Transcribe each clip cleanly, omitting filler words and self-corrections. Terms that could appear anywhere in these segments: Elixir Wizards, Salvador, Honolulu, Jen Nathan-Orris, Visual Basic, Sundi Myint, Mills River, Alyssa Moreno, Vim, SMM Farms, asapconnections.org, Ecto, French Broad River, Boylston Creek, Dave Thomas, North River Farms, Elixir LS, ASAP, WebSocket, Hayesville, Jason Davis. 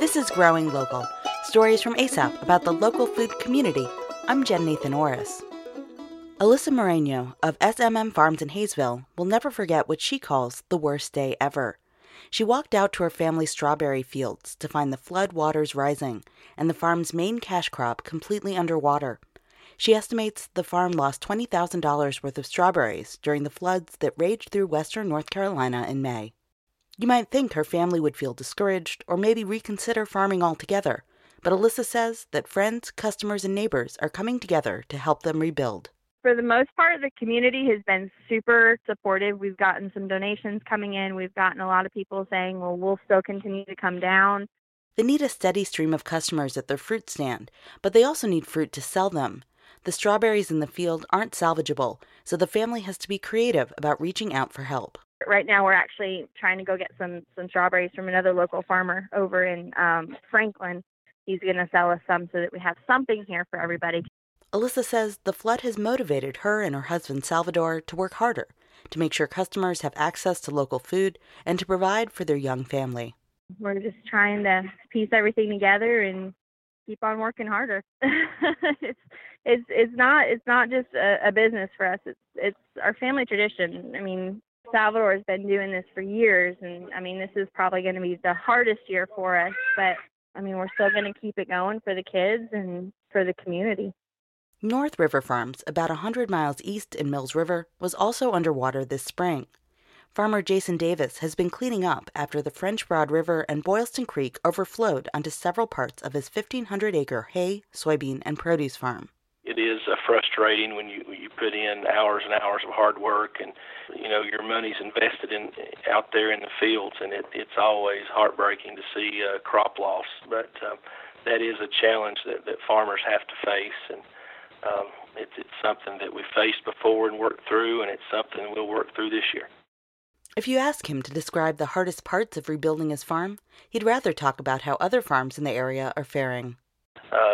This is Growing Local, stories from ASAP about the local food community. I'm Jen Nathan-Orris. Alyssa Moreno of SMM Farms in Hayesville will never forget what she calls the worst day ever. She walked out to her family's strawberry fields to find the flood waters rising and the farm's main cash crop completely underwater. She estimates the farm lost $20,000 worth of strawberries during the floods that raged through western North Carolina in May. You might think her family would feel discouraged or maybe reconsider farming altogether, but Alyssa says that friends, customers, and neighbors are coming together to help them rebuild. For the most part, the community has been super supportive. We've gotten some donations coming in. We've gotten a lot of people saying, well, we'll still continue to come down. They need a steady stream of customers at their fruit stand, but they also need fruit to sell them. The strawberries in the field aren't salvageable, so the family has to be creative about reaching out for help. Right now, we're actually trying to go get some strawberries from another local farmer over in Franklin. He's going to sell us some so that we have something here for everybody. Alyssa says the flood has motivated her and her husband Salvador to work harder, to make sure customers have access to local food and to provide for their young family. We're just trying to piece everything together and keep on working harder. It's not just a business for us. It's our family tradition. I mean, Salvador has been doing this for years, and I mean, this is probably going to be the hardest year for us, but I mean, we're still going to keep it going for the kids and for the community. North River Farms, about 100 miles east in Mills River, was also underwater this spring. Farmer Jason Davis has been cleaning up after the French Broad River and Boylston Creek overflowed onto several parts of his 1,500-acre hay, soybean, and produce farm. It is frustrating when you put in hours and hours of hard work and, you know, your money's invested in out there in the fields, and it's always heartbreaking to see crop loss. But that is a challenge that farmers have to face, and it's something that we've faced before and worked through, and it's something we'll work through this year. If you ask him to describe the hardest parts of rebuilding his farm, he'd rather talk about how other farms in the area are faring.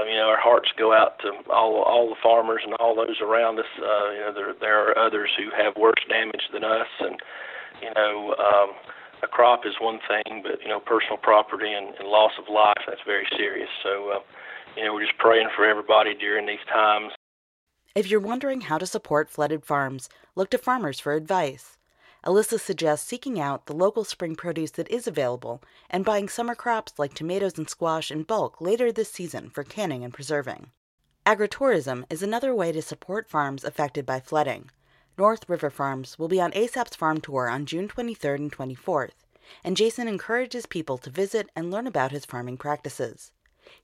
You know, our hearts go out to all the farmers and all those around us. You know, there are others who have worse damage than us, and, you know, a crop is one thing, but, you know, personal property and loss of life, that's very serious. So, you know, we're just praying for everybody during these times. If you're wondering how to support flooded farms, look to farmers for advice. Alyssa suggests seeking out the local spring produce that is available and buying summer crops like tomatoes and squash in bulk later this season for canning and preserving. Agritourism is another way to support farms affected by flooding. North River Farms will be on ASAP's farm tour on June 23rd and 24th, and Jason encourages people to visit and learn about his farming practices.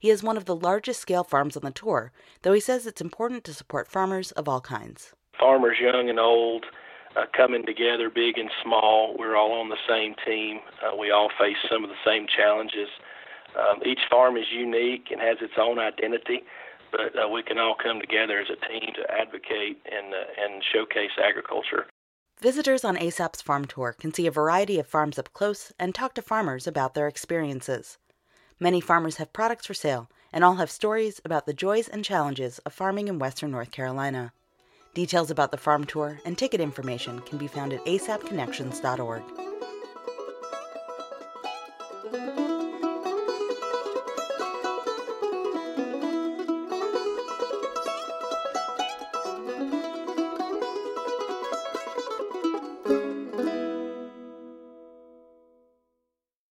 He has one of the largest scale farms on the tour, though he says it's important to support farmers of all kinds. Farmers young and old, coming together, big and small. We're all on the same team. We all face some of the same challenges. Each farm is unique and has its own identity, but we can all come together as a team to advocate and showcase agriculture. Visitors on ASAP's farm tour can see a variety of farms up close and talk to farmers about their experiences. Many farmers have products for sale, and all have stories about the joys and challenges of farming in western North Carolina. Details about the farm tour and ticket information can be found at asapconnections.org.